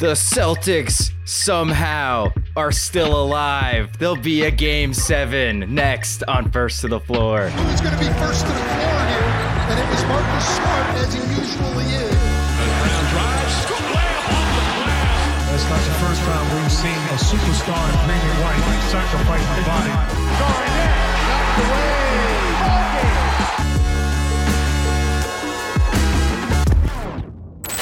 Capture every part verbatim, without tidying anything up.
The Celtics somehow are still alive. There'll be a game seven next on First to the Floor. Who's going to be first to the floor here? And it was Marcus Smart, as he usually is. Round drive, scoop layup off the glass. That's not the first time we've seen a superstar in green and white sacrifice the body. Sorry, knocked away. Okay.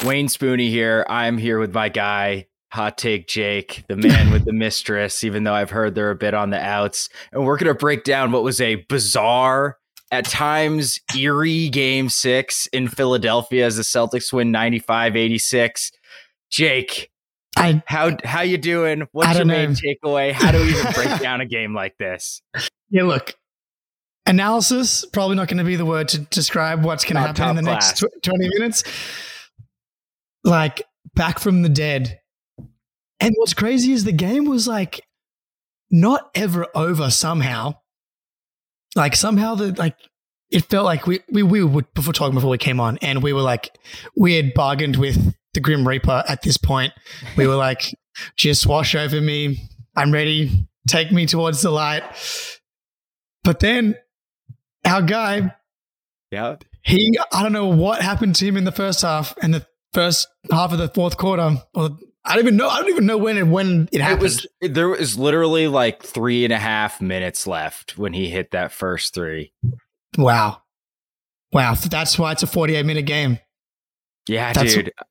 Wayne Spooney here. I'm here with my guy, Hot Take Jake, the man with the mistress, even though I've heard they're a bit on the outs. And we're going to break down what was a bizarre, at times eerie game six in Philadelphia as the Celtics win ninety-five eighty-six. Jake, I, how how you doing? What's your main know. takeaway? How do we even break down a game like this? Yeah, look. Analysis, probably not going to be the word to describe what's going to happen in the class. next tw- twenty minutes. Like, back from the dead. And what's crazy is the game was, like, not ever over somehow. Like, somehow, the like it felt like we, we, we were before talking before we came on, and we were, like, we had bargained with the Grim Reaper at this point. We were like, just wash over me. I'm ready. Take me towards the light. But then our guy, yeah, he, I don't know what happened to him in the first half, and the first half of the fourth quarter, or I don't even know. I don't even know when it when it happened. It was, there was literally like three and a half minutes left when he hit that first three. Wow, wow! That's why it's a forty-eight minute game. Yeah, that's dude. Wh-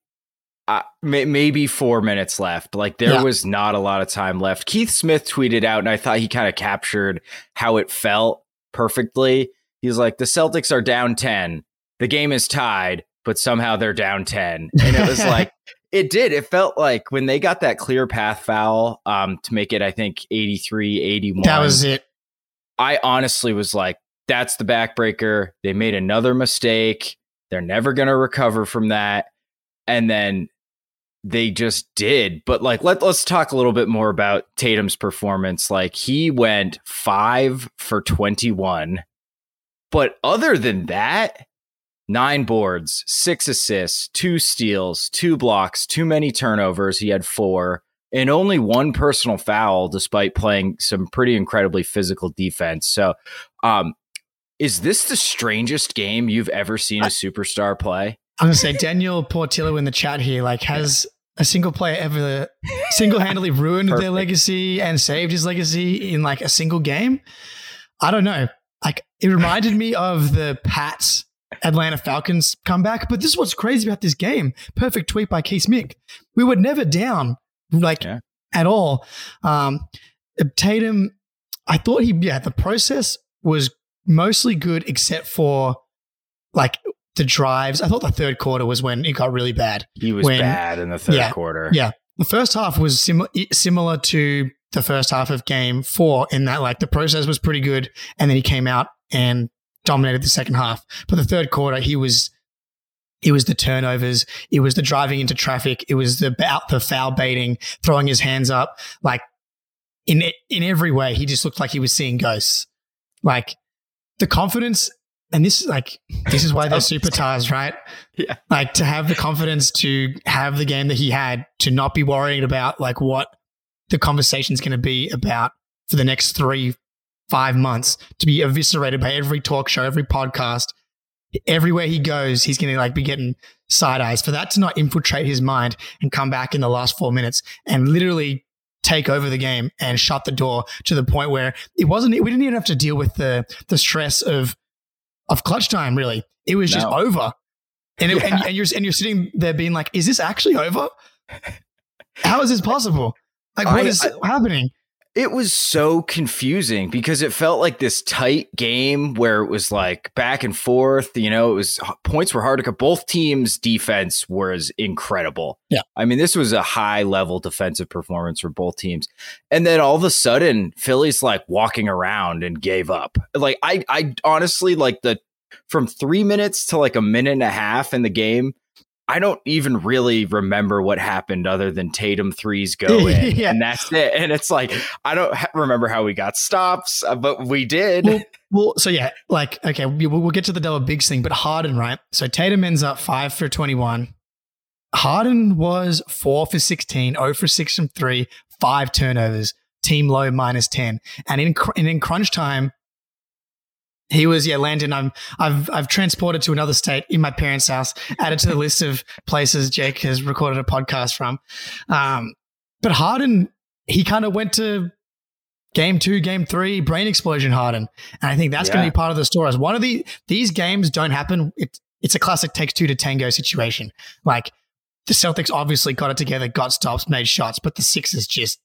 uh, may, maybe four minutes left. Like there yeah. was not a lot of time left. Keith Smith tweeted out, and I thought he kind of captured how it felt perfectly. He's like, "The Celtics are down ten. The game is tied." But somehow they're down ten. And it was like, it did. It felt like when they got that clear path foul um, to make it, I think, eighty-three eighty-one. That was it. I honestly was like, that's the backbreaker. They made another mistake. They're never going to recover from that. And then they just did. But like, let, let's talk a little bit more about Tatum's performance. Like he went five for twenty-one. But other than that, nine boards, six assists, two steals, two blocks, too many turnovers. He had four and only one personal foul, despite playing some pretty incredibly physical defense. So um, is this the strangest game you've ever seen a superstar play? I'm going to say Daniel Portillo in the chat here, like has a single player ever single-handedly ruined Perfect. their legacy and saved his legacy in like a single game? I don't know. Like it reminded me of the Pats Atlanta Falcons comeback, but this is what's crazy about this game. Perfect tweet by Keith Smith. We were never down, like yeah. at all. Um, Tatum, I thought he, yeah, the process was mostly good except for like the drives. I thought the third quarter was when it got really bad. He was when, bad in the third yeah, quarter. Yeah, the first half was sim- similar to the first half of game four in that like the process was pretty good, and then he came out and dominated the second half. But the third quarter, he was it was the turnovers, it was the driving into traffic, it was the the foul baiting, throwing his hands up. Like in in every way, he just looked like he was seeing ghosts. Like the confidence, and this is like this is why they're superstars, right? Yeah. Like to have the confidence to have the game that he had, to not be worrying about like what the conversation's gonna be about for the next three five months, to be eviscerated by every talk show, every podcast, everywhere he goes, he's going to like be getting side eyes. For that to not infiltrate his mind and come back in the last four minutes and literally take over the game and shut the door to the point where it wasn't, we didn't even have to deal with the the stress of of clutch time, really. It was no. just over. And, it, yeah. and, and, you're, and you're sitting there being like, is this actually over? How is this possible? Like, I, what is I, happening? It was so confusing because it felt like this tight game where it was like back and forth. You know, it was points were hard to get. Both teams' defense was incredible. Yeah. I mean, this was a high level defensive performance for both teams. And then all of a sudden, Philly's like walking around and gave up. Like, I, I honestly like the from three minutes to like a minute and a half in the game, I don't even really remember what happened other than Tatum threes go in yeah. and that's it. And it's like, I don't ha- remember how we got stops, uh, but we did. Well, well, so yeah, like, okay, we, we'll get to the Della Biggs thing, but Harden, right? So Tatum ends up five for twenty-one. Harden was four for sixteen, zero for six from three, five turnovers, team low minus ten. And in and in crunch time, he was, yeah, Landon, I'm, I've I've transported to another state in my parents' house, added to the list of places Jake has recorded a podcast from. Um, but Harden, he kind of went to game two, game three, brain explosion Harden. And I think that's yeah. going to be part of the story. One of the, these games don't happen. It, it's a classic takes two to tango situation. Like, the Celtics obviously got it together, got stops, made shots, but the Sixers just,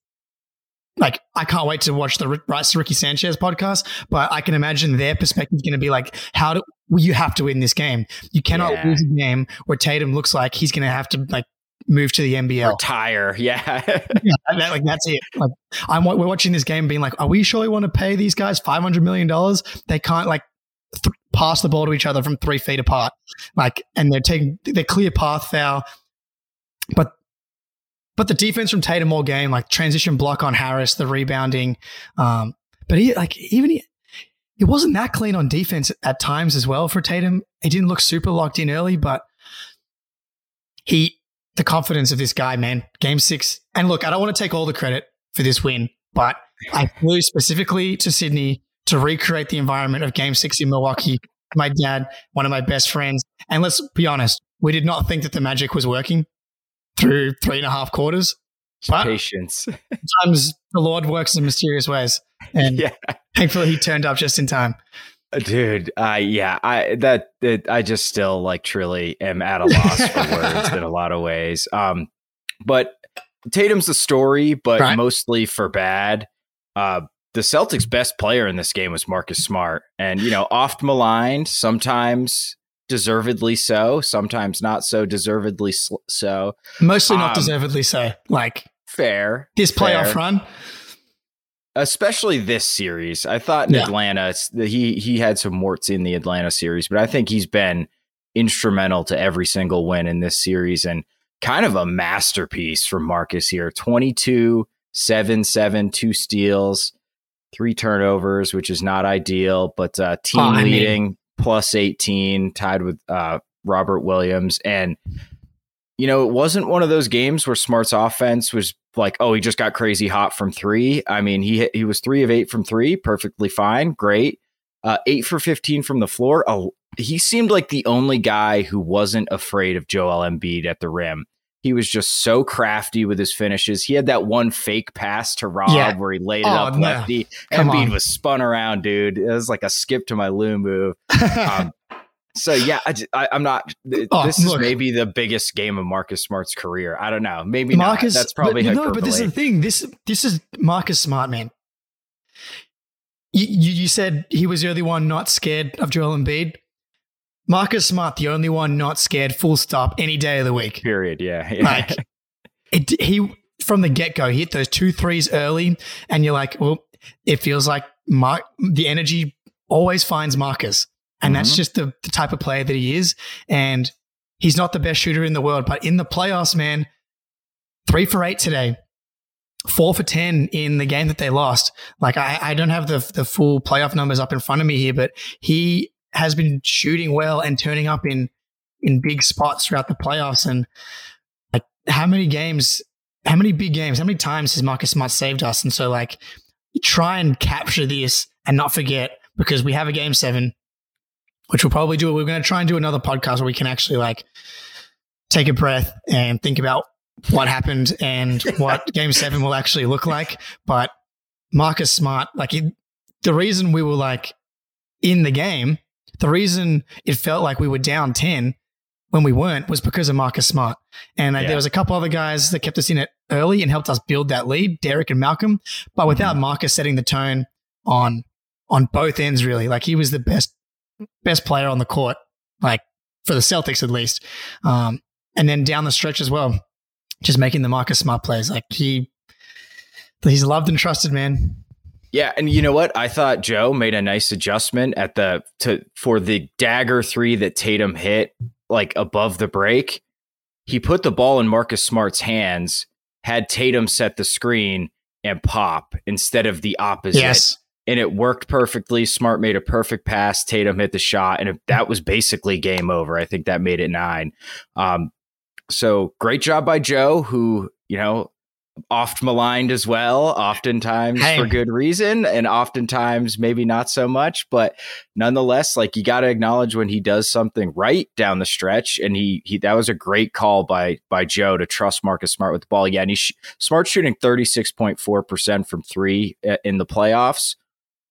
like, I can't wait to watch the Rights to Ricky Sanchez podcast, but I can imagine their perspective is going to be like, how do well, you have to win this game? You cannot yeah. lose a game where Tatum looks like he's going to have to, like, move to the N B L. Retire, yeah. yeah that, like, that's it. Like, I'm, we're watching this game being like, are we sure we want to pay these guys five hundred million dollars? They can't, like, th- pass the ball to each other from three feet apart. Like, and they're taking their clear path foul. But but the defense from Tatum all game, like transition block on Harris, the rebounding. Um, but he like even he, he wasn't that clean on defense at times as well for Tatum. He didn't look super locked in early, but he the confidence of this guy, man, game six. And look, I don't want to take all the credit for this win, but I flew specifically to Sydney to recreate the environment of game six in Milwaukee. My dad, one of my best friends. And let's be honest, we did not think that the magic was working through three and a half quarters. But patience. Sometimes the Lord works in mysterious ways. And yeah. thankfully he turned up just in time. Dude, uh, yeah, I that it, I just still like truly am at a loss for words in a lot of ways. Um, but Tatum's the story, but right. mostly for bad. Uh, the Celtics' best player in this game was Marcus Smart. And, you know, oft maligned, sometimes deservedly so, sometimes not so deservedly sl- so. Mostly not um, deservedly so. Like fair. This playoff fair. run, especially this series, I thought in yeah. Atlanta, he he had some warts in the Atlanta series, but I think he's been instrumental to every single win in this series, and kind of a masterpiece from Marcus here. twenty-two, seven, seven, two steals, three turnovers, which is not ideal, but uh, team oh, leading. I mean- plus eighteen, tied with uh, Robert Williams. And, you know, it wasn't one of those games where Smart's offense was like, oh, he just got crazy hot from three. I mean, he he was three of eight from three. Perfectly fine. Great. Uh, eight for fifteen from the floor. Oh, he seemed like the only guy who wasn't afraid of Joel Embiid at the rim. He was just so crafty with his finishes. He had that one fake pass to Rob yeah. where he laid it oh, up no. lefty. Come Embiid on. Was spun around, dude. It was like a skip to my Lou move. um, so, yeah, I, I, I'm not. Th- oh, this look. is maybe the biggest game of Marcus Smart's career. I don't know. Maybe Marcus, not. That's probably but, no, but this is the thing. This, this is Marcus Smart, man. You, you, you said he was the only one not scared of Joel Embiid. Marcus Smart, the only one not scared, full stop, any day of the week. Period, yeah. yeah. Like, it, he, from the get-go, he hit those two threes early, and you're like, well, it feels like Mar- the energy always finds Marcus, and mm-hmm. that's just the, the type of player that he is, and he's not the best shooter in the world, but in the playoffs, man, three for eight today, four for ten in the game that they lost. Like, I, I don't have the, the full playoff numbers up in front of me here, but he has been shooting well and turning up in in big spots throughout the playoffs. And like, how many games, how many big games, how many times has Marcus Smart saved us? And so, like, try and capture this and not forget, because we have a game seven, which we'll probably do. We're going to try and do another podcast where we can actually, like, take a breath and think about what happened and what game seven will actually look like. But Marcus Smart, like, it, the reason we were, like, in the game, the reason it felt like we were down ten when we weren't was because of Marcus Smart. And uh, yeah. there was a couple other guys that kept us in it early and helped us build that lead, Derek and Malcolm. But without mm-hmm. Marcus setting the tone on on both ends, really, like, he was the best best player on the court, like, for the Celtics at least. Um, and then down the stretch as well, just making the Marcus Smart plays. Like, he he's loved and trusted, man. Yeah, and you know what? I thought Joe made a nice adjustment at the to for the dagger three that Tatum hit, like, above the break. He put the ball in Marcus Smart's hands, had Tatum set the screen and pop instead of the opposite. Yes. And it worked perfectly. Smart made a perfect pass. Tatum hit the shot, and that was basically game over. I think that made it nine. Um, So great job by Joe, who, you know, oft maligned as well, oftentimes hey. for good reason, and oftentimes maybe not so much. But nonetheless, like, you got to acknowledge when he does something right down the stretch. And he, he that was a great call by by Joe to trust Marcus Smart with the ball. Yeah, and he's sh- Smart shooting thirty-six point four percent from three in the playoffs,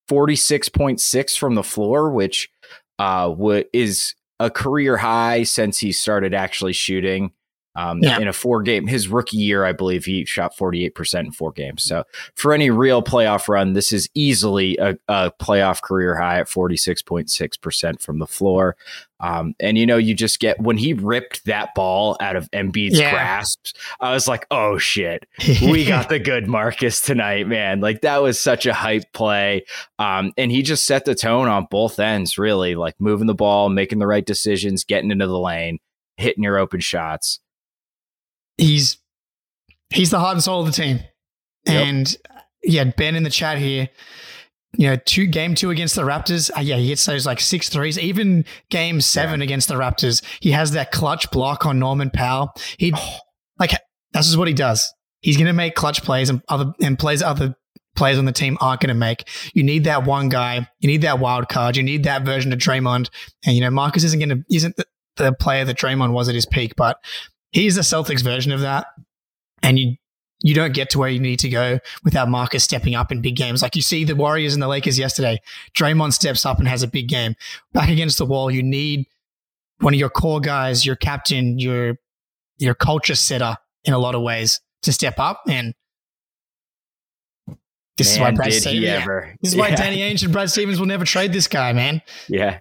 forty-six point six from the floor, which uh w- is a career high since he started actually shooting. Um, yeah. In a four game, his rookie year, I believe he shot forty-eight percent in four games. So for any real playoff run, this is easily a, a playoff career high at forty-six point six percent from the floor. Um, and, you know, you just get when he ripped that ball out of Embiid's yeah. grasps, I was like, oh, shit, we got the good Marcus tonight, man. Like, that was such a hype play. Um, and he just set the tone on both ends, really, like moving the ball, making the right decisions, getting into the lane, hitting your open shots. He's he's the heart and soul of the team. Yep. And yeah, Ben in the chat here, you know, two game two against the Raptors. Uh, yeah, he hits those like six threes. Even game seven yeah. against the Raptors, he has that clutch block on Norman Powell. He like this is what he does. He's going to make clutch plays and other and plays other players on the team aren't going to make. You need that one guy. You need that wild card. You need that version of Draymond. And you know, Marcus isn't going to isn't the, the player that Draymond was at his peak, but he's the Celtics version of that, and you you don't get to where you need to go without Marcus stepping up in big games. Like you see the Warriors and the Lakers yesterday, Draymond steps up and has a big game. Back against the wall, you need one of your core guys, your captain, your your culture setter in a lot of ways to step up. And this man, is why Brad did Stevens, he ever. Yeah. This is yeah. why Danny Ainge and Brad Stevens will never trade this guy, man. Yeah.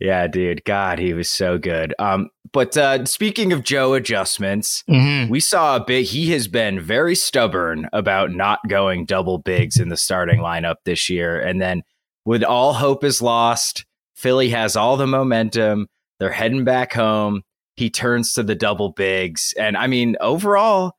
Yeah, dude. God, he was so good. Um, but uh, speaking of Joe adjustments, mm-hmm. we saw a bit. He has been very stubborn about not going double bigs in the starting lineup this year. And then when all hope is lost, Philly has all the momentum. They're heading back home. He turns to the double bigs. And I mean, overall,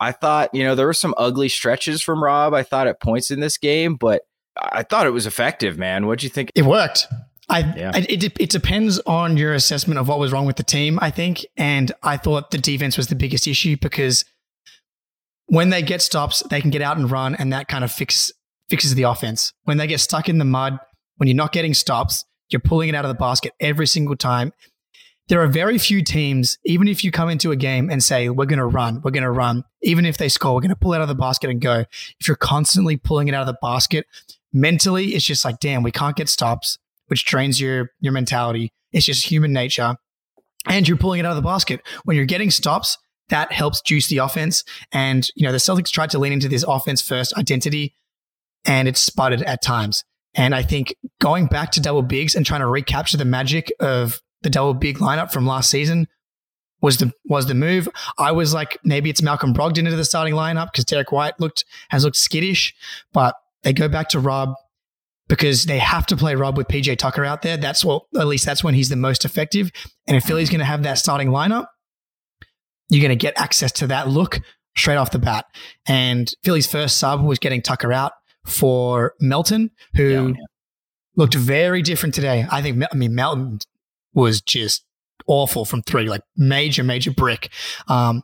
I thought, you know, there were some ugly stretches from Rob, I thought, at points in this game, but I thought it was effective, man. What'd you think? It worked. I, yeah. I it, it depends on your assessment of what was wrong with the team, I think. And I thought the defense was the biggest issue because when they get stops, they can get out and run, and that kind of fix fixes the offense. When they get stuck in the mud, when you're not getting stops, you're pulling it out of the basket every single time. There are very few teams, even if you come into a game and say, we're going to run, we're going to run, even if they score, we're going to pull it out of the basket and go. If you're constantly pulling it out of the basket, mentally, it's just like, damn, we can't get stops, which drains your your mentality. It's just human nature. And you're pulling it out of the basket. When you're getting stops, that helps juice the offense. And, you know, the Celtics tried to lean into this offense-first identity, and it's sputtered at times. And I think going back to double bigs and trying to recapture the magic of the double big lineup from last season was the was the move. I was like, maybe it's Malcolm Brogdon into the starting lineup because Derek White looked has looked skittish, but they go back to Rob because they have to play Rob with P J Tucker out there. That's what, at least that's when he's the most effective. And if Philly's going to have that starting lineup, you're going to get access to that look straight off the bat. And Philly's first sub was getting Tucker out for Melton, who yeah, yeah. looked very different today. I think, I mean, Melton was just awful from three, like major, major brick. Um,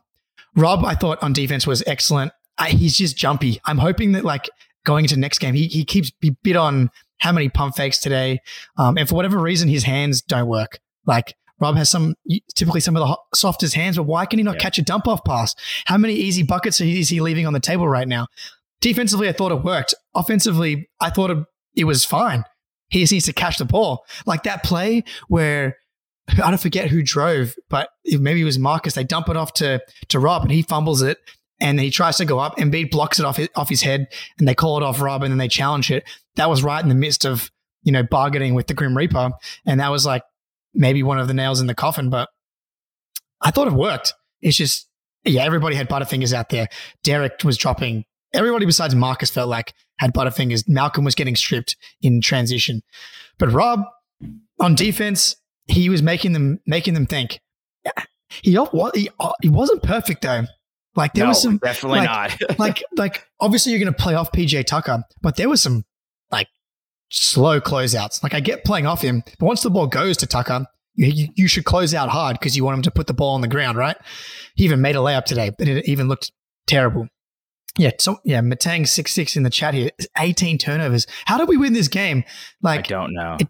Rob, I thought on defense was excellent. I, he's just jumpy. I'm hoping that like going into next game, he he keeps he bit on how many pump fakes today. Um, and for whatever reason, his hands don't work. Like Rob has some, typically some of the hot, softest hands, but why can he not yeah. catch a dump off pass? How many easy buckets is he leaving on the table right now? Defensively, I thought it worked. Offensively, I thought it, it was fine. He just needs to catch the ball. Like that play where, I don't forget who drove, but maybe it was Marcus. They dump it off to, to Rob and he fumbles it and he tries to go up. Embiid blocks it off his, off his head and they call it off Rob and then they challenge it. That was right in the midst of, you know, bargaining with the Grim Reaper. And that was like maybe one of the nails in the coffin, but I thought it worked. It's just, yeah, everybody had butterfingers out there. Derek was dropping. Everybody besides Marcus felt like had butterfingers. Malcolm was getting stripped in transition. But Rob on defense, he was making them making them think. He he, he wasn't perfect though. Like there no, was some definitely like, not. like like obviously you're going to play off P J Tucker, but there was some like slow closeouts. Like I get playing off him, but once the ball goes to Tucker, you, you should close out hard because you want him to put the ball on the ground, right? He even made a layup today, but it even looked terrible. Yeah, so yeah, Matang six six in the chat here. eighteen turnovers. How did we win this game? Like, I don't know. It,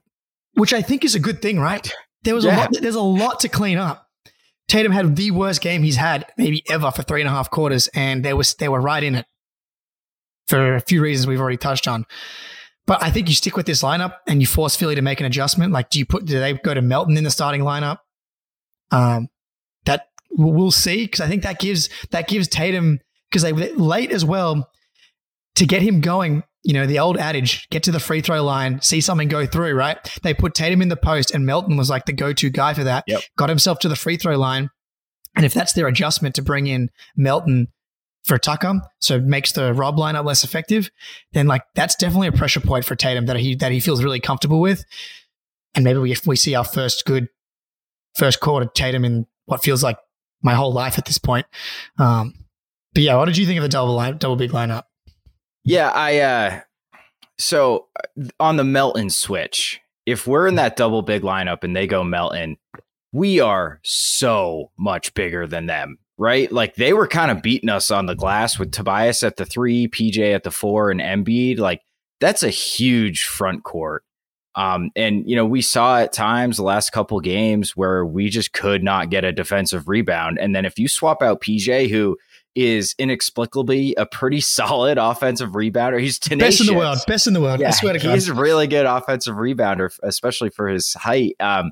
which I think is a good thing, right? There was yeah. a lot. There's a lot to clean up. Tatum had the worst game he's had maybe ever for three and a half quarters, and they was they were right in it for a few reasons we've already touched on. But I think you stick with this lineup and you force Philly to make an adjustment. Like, do you put do they go to Melton in the starting lineup? Um, that we'll see because I think that gives that gives Tatum. Because they late as well to get him going, you know, the old adage, get to the free throw line, see something go through, right? They put Tatum in the post and Melton was like the go-to guy for that, yep. Got himself to the free throw line. And if that's their adjustment to bring in Melton for Tucker, so it makes the Rob lineup less effective, then like that's definitely a pressure point for Tatum that he that he feels really comfortable with. And maybe we, if we see our first good first quarter Tatum in what feels like my whole life at this point. Um But yeah, what did you think of the double line, double big lineup? Yeah, I uh, so on the Melton switch, if we're in that double big lineup and they go Melton, we are so much bigger than them, right? Like they were kind of beating us on the glass with Tobias at the three, P J at the four, and Embiid. Like that's a huge front court. Um, and, you know, we saw at times the last couple games where we just could not get a defensive rebound. And then if you swap out P J, who is inexplicably a pretty solid offensive rebounder. He's tenacious. Best in the world. Best in the world. Yeah, I swear to God. He's a really good offensive rebounder, especially for his height. Um,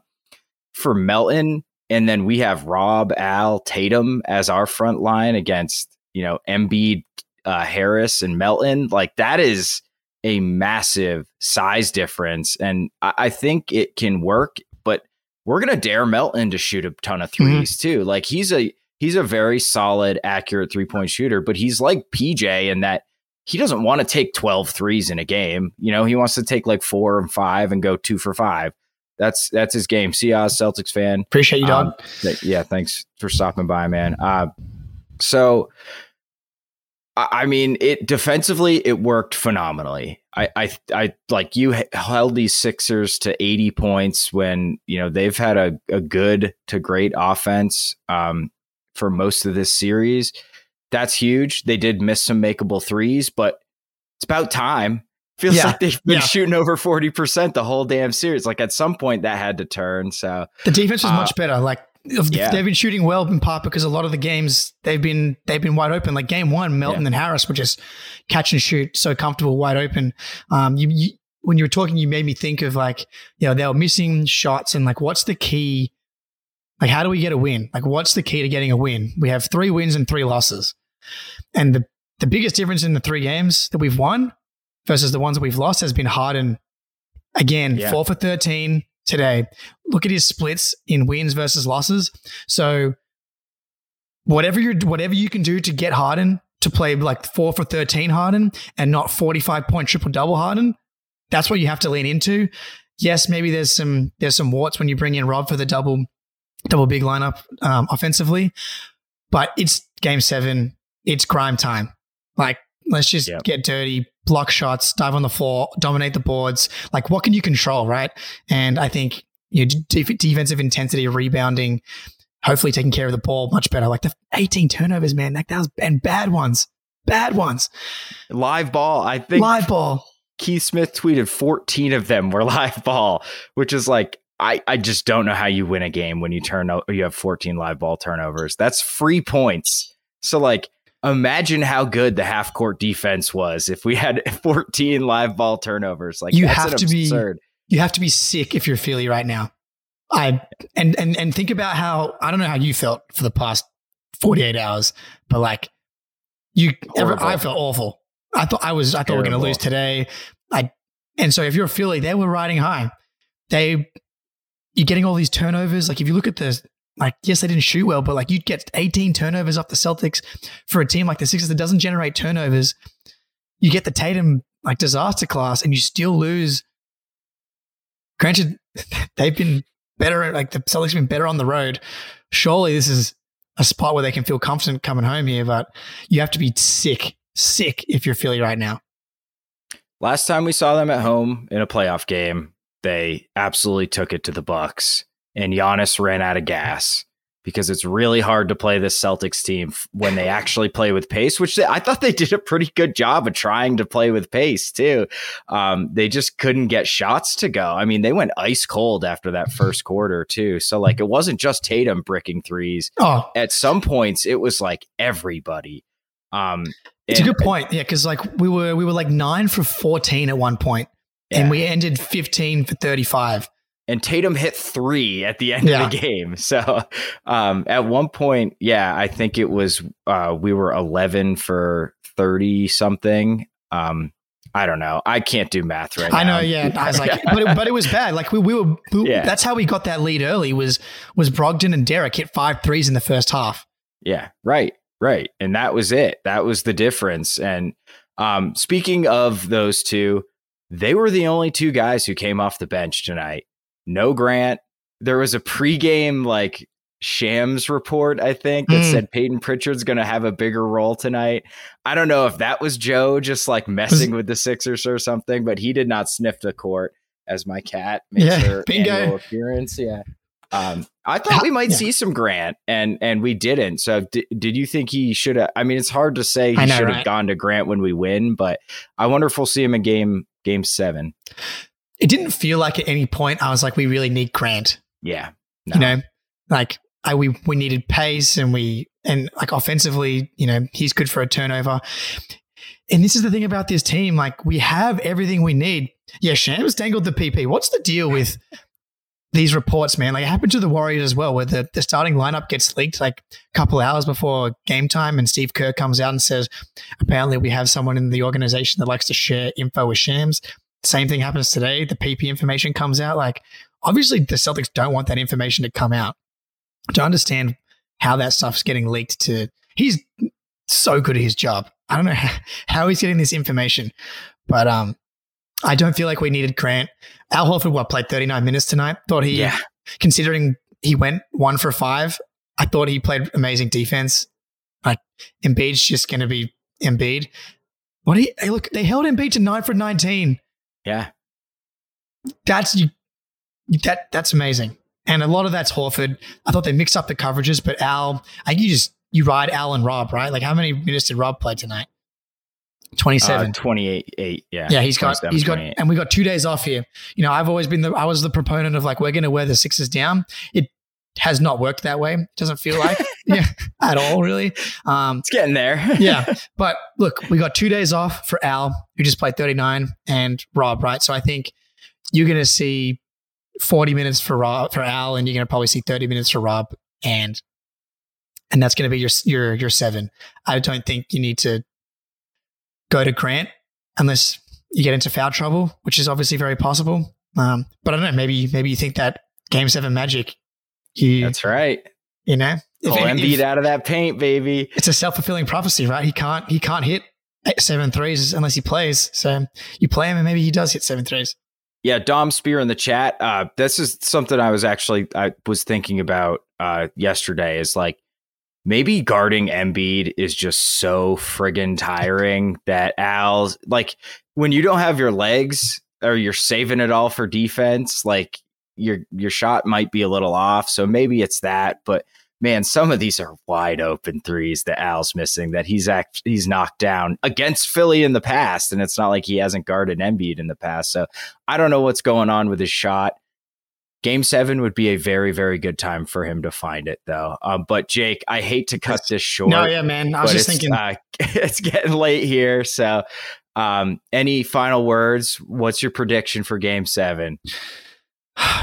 for Melton, and then we have Rob, Al, Tatum as our front line against, you know, Embiid, uh, Harris, and Melton. Like that is a massive size difference, and I, I think it can work. But we're gonna dare Melton to shoot a ton of threes mm-hmm. too. Like he's a He's a very solid, accurate three-point shooter, but he's like P J in that he doesn't want to take twelve threes in a game. You know, he wants to take like four and five and go two for five. That's that's his game. See ya, Celtics fan. Appreciate you, Don. Um, th- yeah, thanks for stopping by, man. Uh, so, I-, I mean, it defensively, it worked phenomenally. I, I, I like you held these Sixers to eighty points when, you know, they've had a, a good to great offense. Um, for most of this series. That's huge. They did miss some makeable threes, but it's about time. Feels yeah. like they've been yeah. shooting over forty percent the whole damn series. Like at some point that had to turn. So the defense was uh, much better. Like yeah. they've been shooting well in part because a lot of the games they've been, they've been wide open. Like game one, Melton yeah. and Harris were just catch and shoot. So comfortable, wide open. Um, you, you, when you were talking, you made me think of like, you know, they were missing shots and like, what's the key? Like, how do we get a win? Like, what's the key to getting a win? We have three wins and three losses. And the, the biggest difference in the three games that we've won versus the ones that we've lost has been Harden. Again, yeah. four for thirteen today. Look at his splits in wins versus losses. So whatever you whatever you can do to get Harden to play like four for thirteen Harden and not forty-five point triple-double Harden, that's what you have to lean into. Yes, maybe there's some there's some warts when you bring in Rob for the double. Double big lineup um, offensively, but it's game seven. It's crime time. Like, let's just yep. get dirty, block shots, dive on the floor, dominate the boards. Like, what can you control, right? And I think your know, de- defensive intensity, rebounding, hopefully taking care of the ball much better. Like the eighteen turnovers, man. Like that was and bad ones, bad ones. Live ball, I think. Live ball. Keith Smith tweeted fourteen of them were live ball, which is like. I, I just don't know how you win a game when you turn out, you have fourteen live ball turnovers. That's free points. So like, imagine how good the half court defense was if we had fourteen live ball turnovers. Like you that's have to absurd. be, you have to be sick if you're Philly right now. I and and and think about how I don't know how you felt for the past forty-eight hours, but like you, ever, I felt awful. I thought I was, I thought Terrible. we were going to lose today. I and so if you're Philly, they were riding high. They. You're getting all these turnovers. Like if you look at the, like, yes, they didn't shoot well, but like you'd get eighteen turnovers off the Celtics for a team like the Sixers that doesn't generate turnovers. You get the Tatum like disaster class and you still lose. Granted, they've been better. Like the Celtics have been better on the road. Surely this is a spot where they can feel confident coming home here, but you have to be sick, sick if you're Philly right now. Last time we saw them at home in a playoff game, they absolutely took it to the Bucks. and Giannis ran out of gas, because it's really hard to play this Celtics team when they actually play with pace, which they, I thought they did a pretty good job of trying to play with pace too. Um, they just couldn't get shots to go. I mean, they went ice cold after that first quarter too. So like, it wasn't just Tatum bricking threes. Oh. At some points it was like everybody. Um, it's and, a good point. Yeah. Cause like we were, we were like nine for fourteen at one point, yeah. and we ended fifteen for thirty-five. And Tatum hit three at the end yeah. of the game. So um, at one point, yeah, I think it was uh, we were eleven for thirty something. Um, I don't know. I can't do math right I now. I know. Yeah. I was like, but, it, but it was bad. Like we, we were. We, yeah. That's how we got that lead early was was Brogdon and Derek hit five threes in the first half. Yeah. Right. Right. And that was it. That was the difference. And um, speaking of those two, they were the only two guys who came off the bench tonight. No Grant. There was a pregame like Shams report, I think, that mm. said Peyton Pritchard's going to have a bigger role tonight. I don't know if that was Joe just like messing with the Sixers or something, but he did not sniff the court as my cat makes yeah, her annual appearance. Yeah, um, I thought we might yeah. see some Grant, and and we didn't. So d- did you think he should have? I mean, it's hard to say he should have right? gone to Grant when we win, but I wonder if we'll see him in game game seven. It didn't feel like at any point I was like, we really need Grant. Yeah. No. You know, like I, we, we needed pace and we, and like offensively, you know, he's good for a turnover. And this is the thing about this team. Like we have everything we need. Yeah. Shams dangled the P P. What's the deal with these reports, man? Like it happened to the Warriors as well, where the, the starting lineup gets leaked like a couple hours before game time. And Steve Kerr comes out and says, apparently we have someone in the organization that likes to share info with Shams. Same thing happens today. The P P information comes out. Like, obviously, the Celtics don't want that information to come out. To understand how that stuff's getting leaked to, he's so good at his job. I don't know how, how he's getting this information, but um, I don't feel like we needed Grant. Al Horford, what, played thirty-nine minutes tonight? Thought he, yeah. considering he went one for five, I thought he played amazing defense. Like, Embiid's just going to be Embiid. What he, hey, look, they held Embiid to nine for nineteen. Yeah, that's you. That that's amazing, and a lot of that's Horford. I thought they mixed up the coverages, but Al, I think you just you ride Al and Rob, right? Like, how many minutes did Rob play tonight? twenty-seven, uh, twenty-eight, eight. Yeah, yeah. He's got he's got, and we got two days off here. You know, I've always been the I was the proponent of like we're going to wear the Sixers down. It has not worked that way. It doesn't feel like yeah at all, really. Um, it's getting there. yeah, but look, we got two days off for Al, who just played thirty-nine, and Rob, right? So I think you're going to see forty minutes for Rob, for Al, and you're going to probably see thirty minutes for Rob, and and that's going to be your your your seven. I don't think you need to go to Grant unless you get into foul trouble, which is obviously very possible. Um, but I don't know. Maybe maybe you think that Game Seven magic. You, That's right. You know, pull Embiid out of that paint, baby. It's a self-fulfilling prophecy, right? He can't. He can't hit seven threes unless he plays. So you play him, and maybe he does hit seven threes. Yeah, Dom Spear in the chat. Uh, this is something I was actually I was thinking about uh, yesterday. Is like maybe guarding Embiid is just so friggin' tiring that Al's like when you don't have your legs or you're saving it all for defense, like. Your your shot might be a little off, so maybe it's that. But man, some of these are wide open threes that Al's missing that he's act, he's knocked down against Philly in the past, and it's not like he hasn't guarded Embiid in the past. So I don't know what's going on with his shot. Game seven would be a very very good time for him to find it, though. Um, but Jake, I hate to cut this short. No, yeah, man, I was just thinking uh, it's getting late here. So, um, any final words? What's your prediction for Game Seven?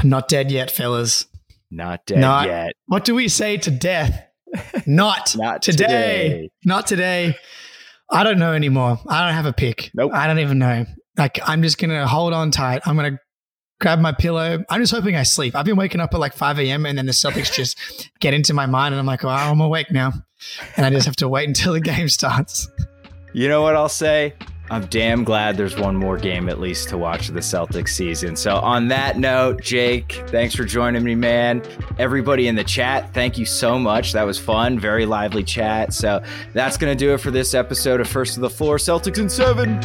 Not dead yet, fellas. Not dead Not, yet. What do we say to death? Not, Not today. today. Not today. I don't know anymore. I don't have a pick. Nope. I don't even know. Like, I'm just going to hold on tight. I'm going to grab my pillow. I'm just hoping I sleep. I've been waking up at like five a.m. and then the Celtics just get into my mind and I'm like, well, I'm awake now. And I just have to wait until the game starts. You know what I'll say? I'm damn glad there's one more game at least to watch the Celtics season. So on that note, Jake, thanks for joining me, man. Everybody in the chat, thank you so much. That was fun. Very lively chat. So that's going to do it for this episode of First to the Floor, Celtics in seven.